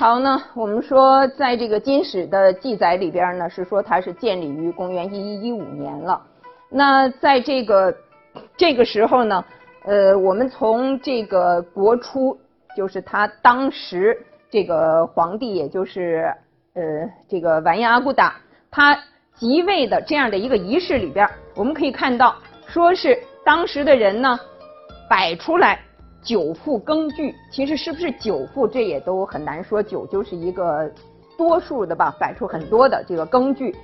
朝呢，我们说在这个金史的记载里边呢，是说它是建立于公元1115年了。那在这个时候呢，我们从这个国初，就是他当时这个皇帝，也就是这个完颜阿骨打他即位的这样的一个仪式里边，我们可以看到，说是当时的人呢摆出来九副羹具，其实是不是九副这也都很难说，九就是一个多数的吧，摆出很多的这个羹具，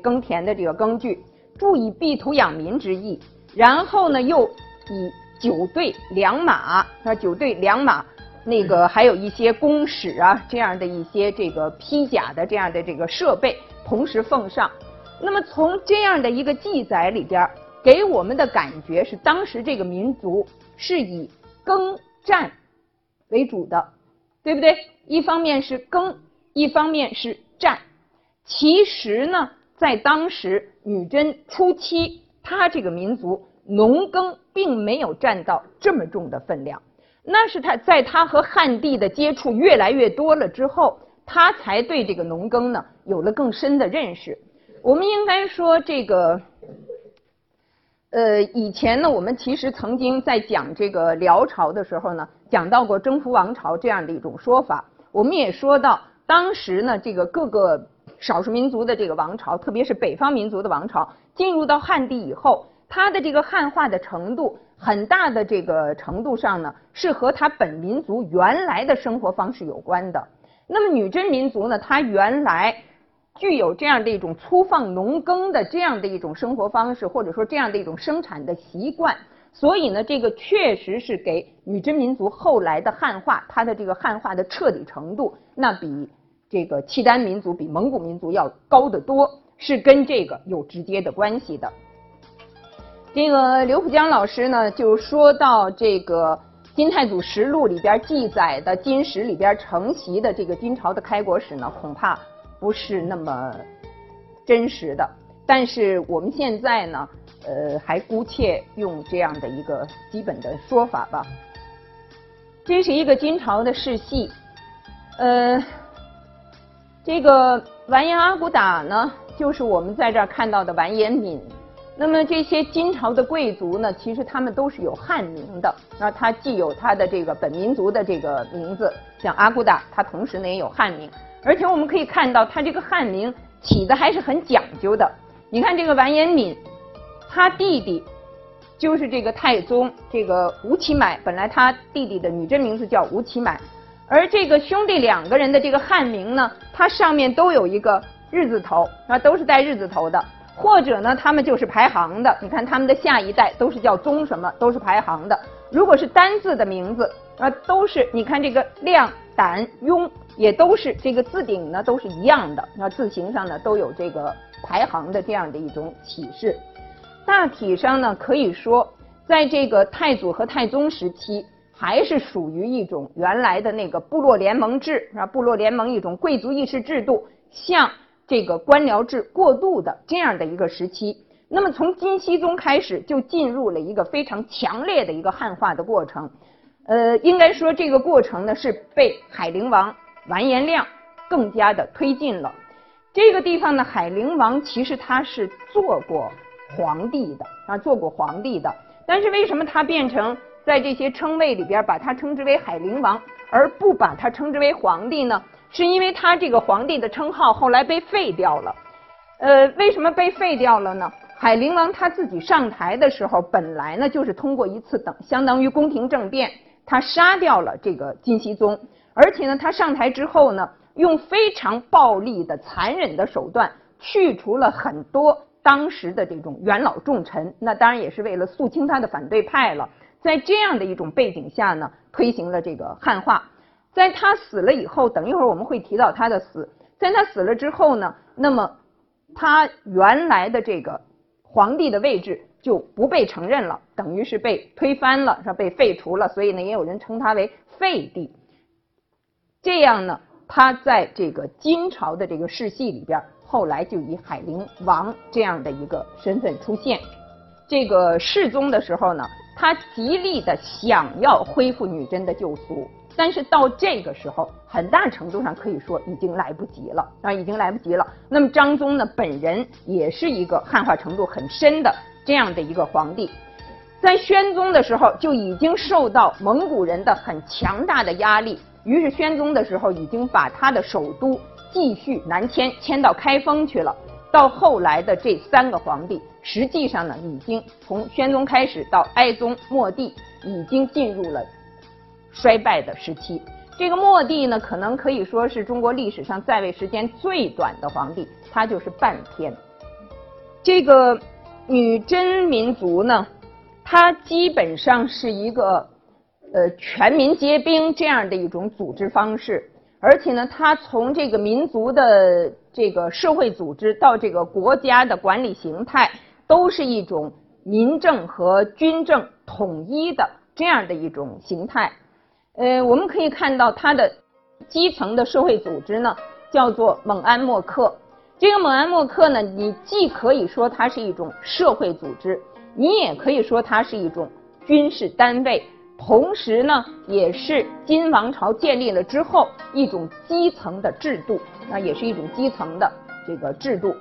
耕田的这个羹具，注以避土养民之意。然后呢，又以九对良马，那个还有一些弓矢啊这样的一些这个披甲的这样的这个设备同时奉上。那么从这样的一个记载里边，给我们的感觉是，当时这个民族是以耕战为主的，对不对？一方面是耕，一方面是战。其实呢，在当时女真初期，她这个民族农耕并没有占到这么重的分量，那是在她和汉地的接触越来越多了之后，她才对这个农耕呢有了更深的认识。我们应该说这个。以前呢，我们其实曾经在讲这个辽朝的时候呢，讲到过征服王朝这样的一种说法。我们也说到，当时呢，这个各个少数民族的这个王朝，特别是北方民族的王朝，进入到汉地以后，它的这个汉化的程度，很大的这个程度上呢，是和它本民族原来的生活方式有关的。那么女真民族呢，它原来具有这样的一种粗放农耕的这样的一种生活方式，或者说这样的一种生产的习惯，所以呢，这个确实是给女真民族后来的汉化，它的这个汉化的彻底程度，那比这个契丹民族、比蒙古民族要高得多，是跟这个有直接的关系的。这个刘浦江老师呢，就说到这个《金太祖实录》里边记载的金史里边承袭的这个金朝的开国史呢，恐怕不是那么真实的，但是我们现在呢，还姑且用这样的一个基本的说法吧。这是一个金朝的世系，这个完颜阿骨打呢，就是我们在这儿看到的完颜敏。那么这些金朝的贵族呢，其实他们都是有汉名的，那他既有他的这个本民族的这个名字，像阿骨打，他同时呢也有汉名。而且我们可以看到，他这个汉名起的还是很讲究的。你看这个完颜敏，他弟弟就是这个太宗这个吴乞买，本来他弟弟的女真名字叫吴乞买，而这个兄弟两个人的这个汉名呢，它上面都有一个日字头，啊，都是带日字头的，或者呢他们就是排行的。你看他们的下一代都是叫宗什么，都是排行的。如果是单字的名字啊，都是你看这个亮、胆、雍。也都是这个字顶呢，都是一样的。那字形上呢，都有这个排行的这样的一种启示。大体上呢，可以说，在这个太祖和太宗时期，还是属于一种原来的那个部落联盟制啊，部落联盟一种贵族议事制度向这个官僚制过渡的这样的一个时期。那么从金熙宗开始，就进入了一个非常强烈的一个汉化的过程。应该说这个过程呢，是被海陵王完颜亮更加的推进了。这个地方呢，海陵王其实他是做过皇帝的，但是为什么他变成在这些称谓里边把他称之为海陵王，而不把他称之为皇帝呢？是因为他这个皇帝的称号后来被废掉了。为什么被废掉了呢？海陵王他自己上台的时候，本来呢就是通过一次相当于宫廷政变，他杀掉了这个金熙宗。而且呢，他上台之后呢，用非常暴力的、残忍的手段，去除了很多当时的这种元老重臣。那当然也是为了肃清他的反对派了。在这样的一种背景下呢，推行了这个汉化。在他死了以后，等一会儿我们会提到他的死。在他死了之后呢，那么他原来的这个皇帝的位置就不被承认了，等于是被推翻了，是被废除了。所以呢，也有人称他为废帝。这样呢，他在这个金朝的这个世系里边，后来就以海陵王这样的一个身份出现。这个世宗的时候呢，他极力的想要恢复女真的旧俗，但是到这个时候，很大程度上可以说已经来不及了啊，已经来不及了。那么章宗呢，本人也是一个汉化程度很深的这样的一个皇帝，在宣宗的时候就已经受到蒙古人的很强大的压力，于是宣宗的时候已经把他的首都继续南迁，迁到开封去了。到后来的这三个皇帝，实际上呢，已经从宣宗开始到哀宗、末帝，已经进入了衰败的时期。这个末帝呢，可能可以说是中国历史上在位时间最短的皇帝，他就是半天。这个女真民族呢，它基本上是一个全民皆兵这样的一种组织方式。而且呢，它从这个民族的这个社会组织到这个国家的管理形态，都是一种民政和军政统一的这样的一种形态。我们可以看到它的基层的社会组织呢，叫做蒙安莫克。这个蒙安莫克呢，你既可以说它是一种社会组织，你也可以说它是一种军事单位。同时呢，也是金王朝建立了之后一种基层的制度，啊，也是一种基层的这个制度。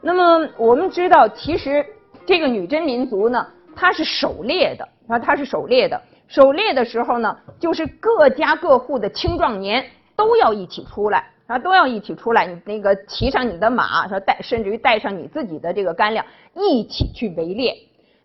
那么我们知道，其实这个女真民族呢，它是狩猎的，啊，它是狩猎的。狩猎的时候呢，就是各家各户的青壮年都要一起出来，啊，都要一起出来。你那个骑上你的马，说带，甚至于带上你自己的这个干粮，一起去围猎。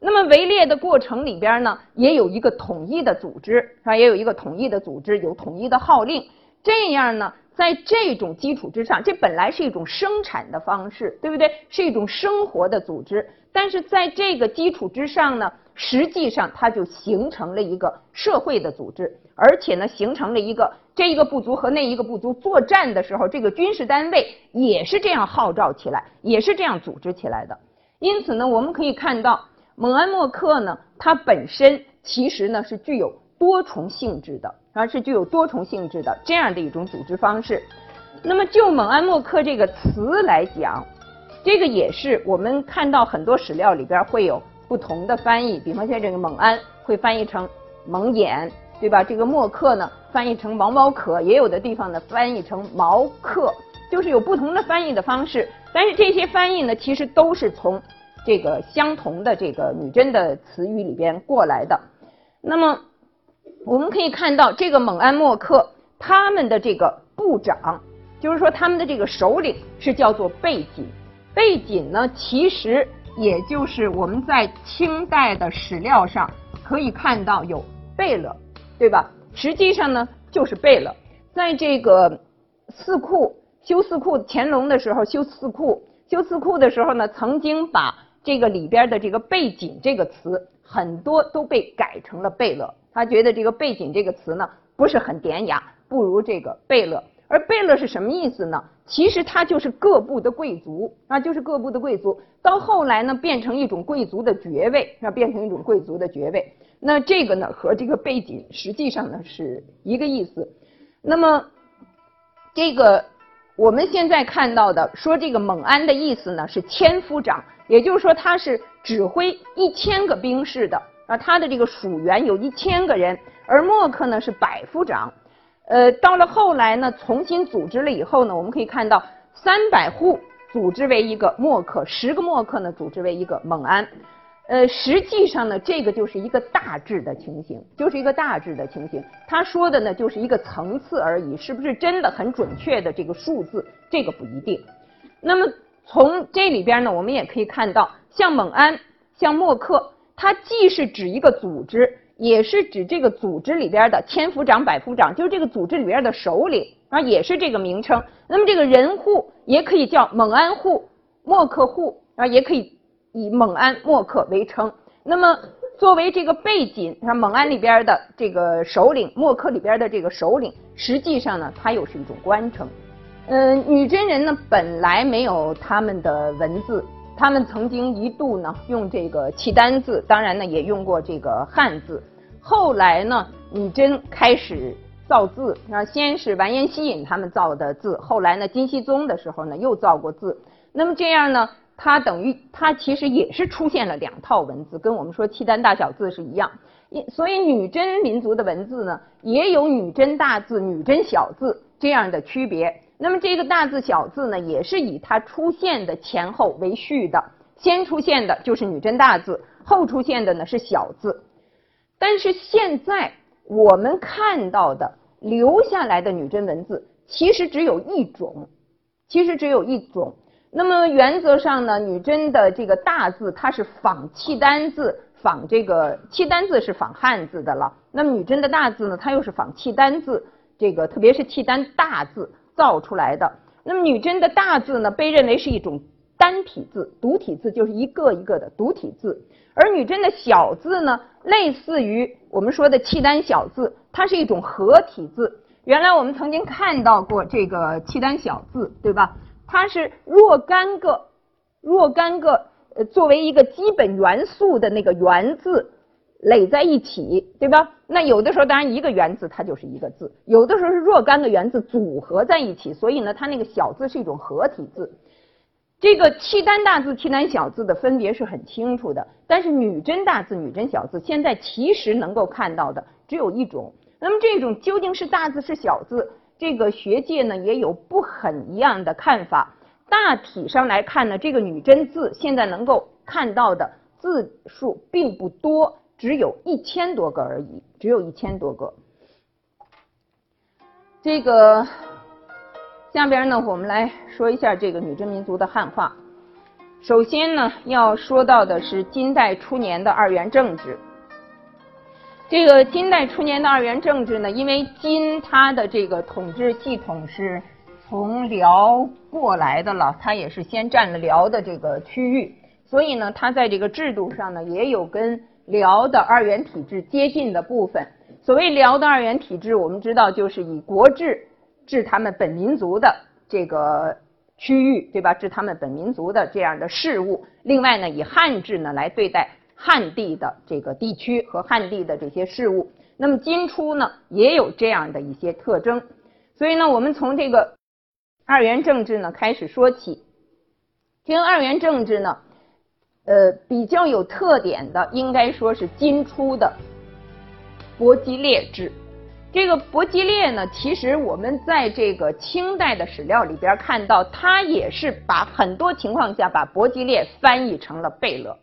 那么围猎的过程里边呢，也有一个统一的组织，啊，也有一个统一的组织，有统一的号令。这样呢，在这种基础之上，这本来是一种生产的方式，对不对？是一种生活的组织。但是在这个基础之上呢，实际上它就形成了一个社会的组织，而且呢，形成了一个这一个部族和那一个部族作战的时候，这个军事单位也是这样号召起来，也是这样组织起来的。因此呢，我们可以看到，蒙安莫克呢，它本身其实呢是具有多重性质的，啊，是具有多重性质的这样的一种组织方式。那么就蒙安莫克这个词来讲，这个也是我们看到很多史料里边会有不同的翻译，比方说这个蒙安会翻译成蒙眼，对吧？这个莫克呢翻译成毛毛可，也有的地方呢翻译成毛克，就是有不同的翻译的方式。但是这些翻译呢，其实都是从这个相同的这个女真的词语里边过来的。那么我们可以看到，这个蒙安莫克他们的这个部长，就是说他们的这个首领是叫做贝锦。贝锦呢，其实也就是我们在清代的史料上可以看到有贝勒，对吧？实际上呢就是贝勒。在这个四库修四库，乾隆的时候修四库的时候呢，曾经把这个里边的这个贝锦这个词很多都被改成了贝勒，他觉得这个贝锦这个词呢不是很典雅，不如这个贝勒。而贝勒是什么意思呢？其实它就是各部的贵族，啊，就是各部的贵族。到后来呢，变成一种贵族的爵位，啊，变成一种贵族的爵位。那这个呢和这个贝锦实际上呢是一个意思。那么这个我们现在看到的说这个蒙安的意思呢是千夫长，也就是说他是指挥1000个兵士的，啊，他的这个属员有1000个人。而莫克呢是百夫长，到了后来呢重新组织了以后呢，我们可以看到300户组织为一个莫克，10个莫克呢组织为一个蒙安。实际上呢，这个就是一个大致的情形，就是一个大致的情形。他说的呢，就是一个层次而已，是不是真的很准确的这个数字，这个不一定。那么从这里边呢，我们也可以看到，像蒙安、像莫克，它既是指一个组织，也是指这个组织里边的千夫长、百夫长，就是这个组织里边的首领，啊，也是这个名称。那么这个人户也可以叫蒙安户、莫克户，啊，也可以以蒙安莫克为称。那么作为这个贝锦，蒙安里边的这个首领，莫克里边的这个首领，实际上呢它又是一种官称。女真人呢本来没有他们的文字，他们曾经一度呢用这个契丹字，当然呢也用过这个汉字。后来呢女真开始造字，那先是完颜希隐他们造的字，后来呢金熙宗的时候呢又造过字。那么这样呢，它等于它其实也是出现了两套文字，跟我们说契丹大小字是一样。所以女真民族的文字呢，也有女真大字、女真小字这样的区别。那么这个大字小字呢，也是以它出现的前后为序的，先出现的就是女真大字，后出现的呢是小字。但是现在我们看到的留下来的女真文字，其实只有一种，那么原则上呢，女真的这个大字它是仿契丹字。仿这个契丹字是仿汉字的了，那么女真的大字呢，它又是仿契丹字，这个特别是契丹大字造出来的。那么女真的大字呢，被认为是一种单体字，独体字就是一个一个的独体字。而女真的小字呢，类似于我们说的契丹小字，它是一种合体字。原来我们曾经看到过这个契丹小字，对吧？它是若干个。作为一个基本元素的那个元字垒在一起，对吧？那有的时候当然一个元字它就是一个字，有的时候是若干个元字组合在一起，所以呢它那个小字是一种合体字。这个契丹大字、契丹小字的分别是很清楚的，但是女真大字、女真小字现在其实能够看到的只有一种。那么这种究竟是大字是小字，这个学界呢也有不很一样的看法。大体上来看呢，这个女真字现在能够看到的字数并不多，只有1000多个而已，只有1000多个。这个下边呢，我们来说一下这个女真民族的汉化。首先呢，要说到的是金代初年的二元政治。这个金代初年的二元政治呢，因为金它的这个统治系统是从辽过来的了，他也是先占了辽的这个区域，所以呢，他在这个制度上呢，也有跟辽的二元体制接近的部分。所谓辽的二元体制，我们知道就是以国制治他们本民族的这个区域，对吧？治他们本民族的这样的事物。另外呢，以汉制呢来对待汉地的这个地区和汉地的这些事物。那么金初呢，也有这样的一些特征。所以呢，我们从这个二元政治呢开始说起。这个二元政治呢，比较有特点的应该说是金初的伯吉列制。这个伯吉列呢，其实我们在这个清代的史料里边看到，他也是把很多情况下把伯吉列翻译成了贝勒。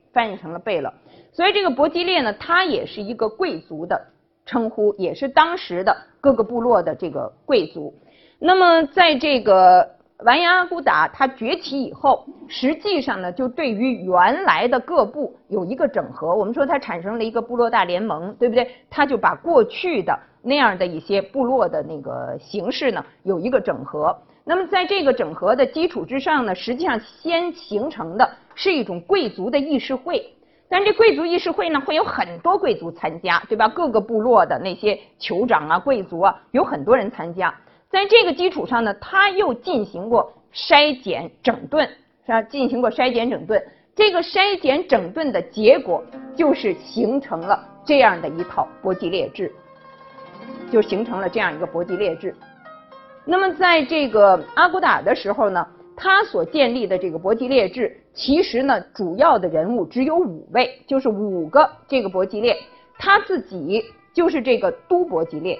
所以这个伯吉列呢，他也是一个贵族的称呼，也是当时的各个部落的这个贵族。那么在这个完颜阿骨打他崛起以后，实际上呢就对于原来的各部有一个整合。我们说他产生了一个部落大联盟，对不对？他就把过去的那样的一些部落的那个形式呢有一个整合。那么在这个整合的基础之上呢，实际上先形成的是一种贵族的议事会。但这贵族议事会呢，会有很多贵族参加，对吧？各个部落的那些酋长啊、贵族啊，有很多人参加。在这个基础上呢，他又进行过筛检整顿，是吧？这个筛检整顿的结果就是形成了这样的一套伯吉列制，就形成了这样一个伯吉列制。那么在这个阿骨打的时候呢，他所建立的这个伯吉列制，其实呢主要的人物只有5位，就是5个这个伯吉列，他自己就是这个都伯吉列。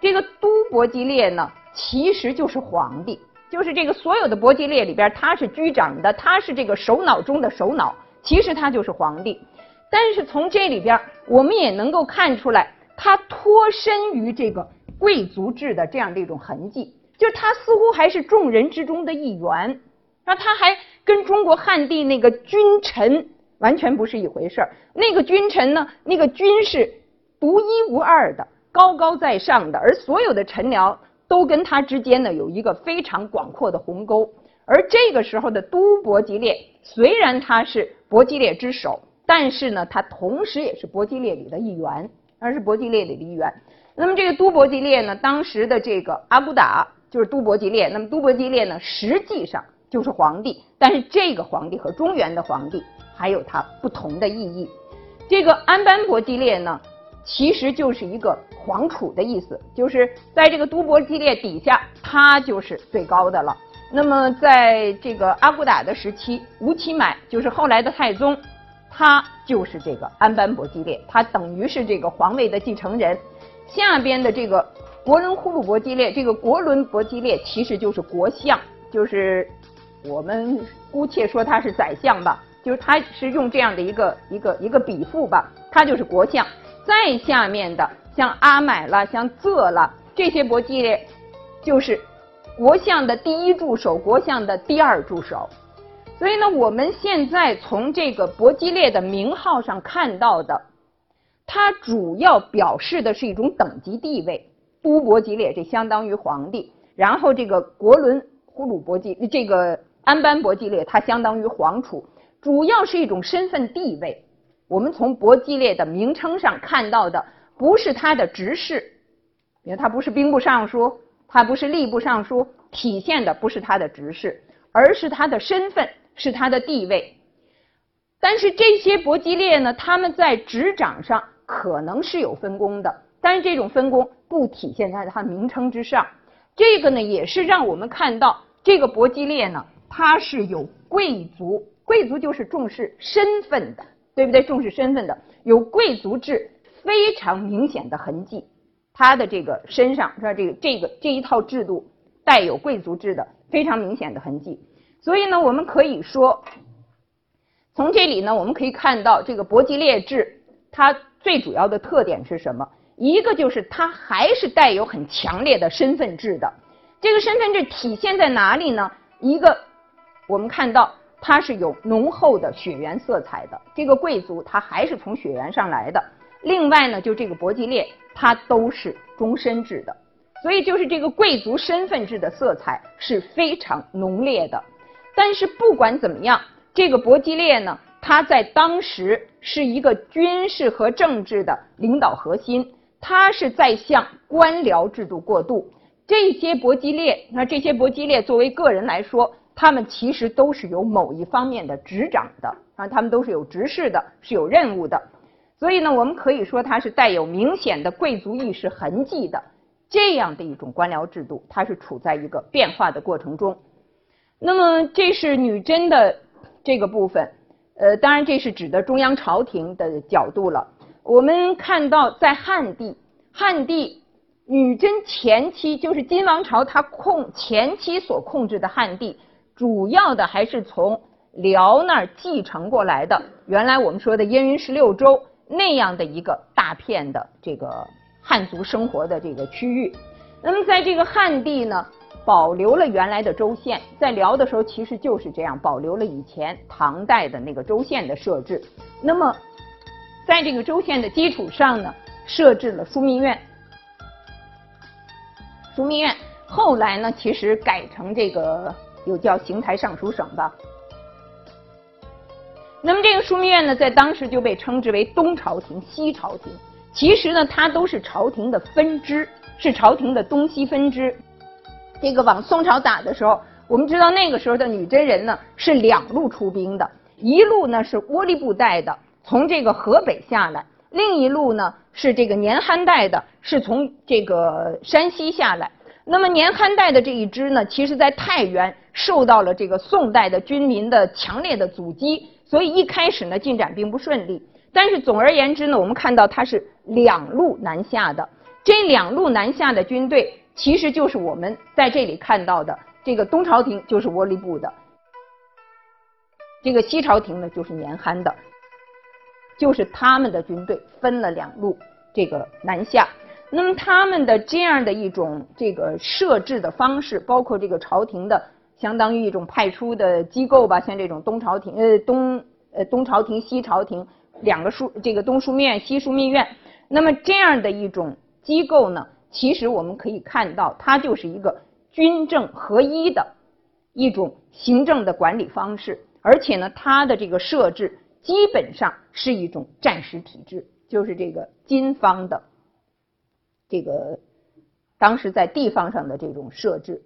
这个都伯吉列呢，其实就是皇帝，就是这个所有的伯吉列里边，他是居长的，他是这个首脑中的首脑，其实他就是皇帝。但是从这里边，我们也能够看出来，他脱身于这个贵族制的这样的一种痕迹，就是他似乎还是众人之中的一员，然后他还跟中国汉地那个君臣完全不是一回事儿。那个君臣呢，那个君是独一无二的，高高在上的，而所有的臣僚都跟他之间呢有一个非常广阔的鸿沟。而这个时候的都伯吉列，虽然他是伯吉列之首，但是呢，他同时也是伯吉列里的一员，那么这个都伯吉列呢，当时的这个阿骨打就是都伯吉列。那么都伯吉列呢，实际上就是皇帝，但是这个皇帝和中原的皇帝还有它不同的意义。这个安班伯吉列呢，其实就是一个皇储的意思，就是在这个都伯吉列底下，他就是最高的了。那么在这个阿骨打的时期，吴乞买就是后来的太宗，他就是这个安班博基列，他等于是这个皇位的继承人。下边的这个国伦呼鲁博基列，这个国伦博基列其实就是国相，就是我们姑且说他是宰相吧，就是他是用这样的一个比附吧，他就是国相。再下面的像阿买啦、像仄啦这些博基列，就是国相的第一助手、国相的第二助手。所以呢，我们现在从这个博基列的名号上看到的，它主要表示的是一种等级地位。都博基列这相当于皇帝，然后这个国伦呼鲁博基，这个安班博基列它相当于皇储，主要是一种身份地位。我们从博基列的名称上看到的不是他的职事，因为他不是兵部尚书，他不是吏部尚书，体现的不是他的职事，而是他的身份，是他的地位。但是这些博基列呢，他们在职掌上可能是有分工的，但是这种分工不体现在它名称之上。这个呢，也是让我们看到这个博基列呢，它是有贵族，贵族就是重视身份的，对不对？重视身份的，有贵族制非常明显的痕迹。他的这个身上是吧？这一套制度带有贵族制的非常明显的痕迹。所以呢，我们可以说，从这里呢，我们可以看到这个博基列制它最主要的特点是什么？一个就是它还是带有很强烈的身份制的。这个身份制体现在哪里呢？一个，我们看到它是有浓厚的血缘色彩的，这个贵族它还是从血缘上来的。另外呢，就这个博基列它都是终身制的，所以就是这个贵族身份制的色彩是非常浓烈的。但是不管怎么样，这个博基列呢，它在当时是一个军事和政治的领导核心，它是在向官僚制度过渡。这些博基列，那这些博基列作为个人来说，他们其实都是有某一方面的执掌的啊，他们都是有职事的，是有任务的。所以呢，我们可以说它是带有明显的贵族意识痕迹的这样的一种官僚制度，它是处在一个变化的过程中。那么这是女真的这个部分，当然这是指的中央朝廷的角度了。我们看到在汉地女真前期，就是金王朝它前期所控制的汉地，主要的还是从辽那儿继承过来的，原来我们说的燕云16州那样的一个大片的这个汉族生活的这个区域。那么在这个汉地呢，保留了原来的州县，在辽的时候其实就是这样，保留了以前唐代的那个州县的设置。那么在这个州县的基础上呢，设置了枢密院后来呢，其实改成这个又叫邢台尚书省吧。那么这个枢密院呢，在当时就被称之为东朝廷、西朝廷，其实呢，它都是朝廷的分支，是朝廷的东西分支。这个往宋朝打的时候，我们知道那个时候的女真人呢是两路出兵的，一路呢是窝利部带的，从这个河北下来，另一路呢是这个年憨带的，是从这个山西下来。那么年憨带的这一支呢，其实在太原受到了这个宋代的军民的强烈的阻击，所以一开始呢进展并不顺利。但是总而言之呢，我们看到它是两路南下的，这两路南下的军队其实就是我们在这里看到的，这个东朝廷就是窝利部的，这个西朝廷呢就是年憨的，就是他们的军队分了两路这个南下。那么他们的这样的一种这个设置的方式，包括这个朝廷的相当于一种派出的机构吧，像这种东朝廷、西朝廷两个这个东枢密院、西枢密院，那么这样的一种机构呢，其实我们可以看到，它就是一个军政合一的一种行政的管理方式，而且呢，它的这个设置基本上是一种战时体制，就是这个金方的这个当时在地方上的这种设置。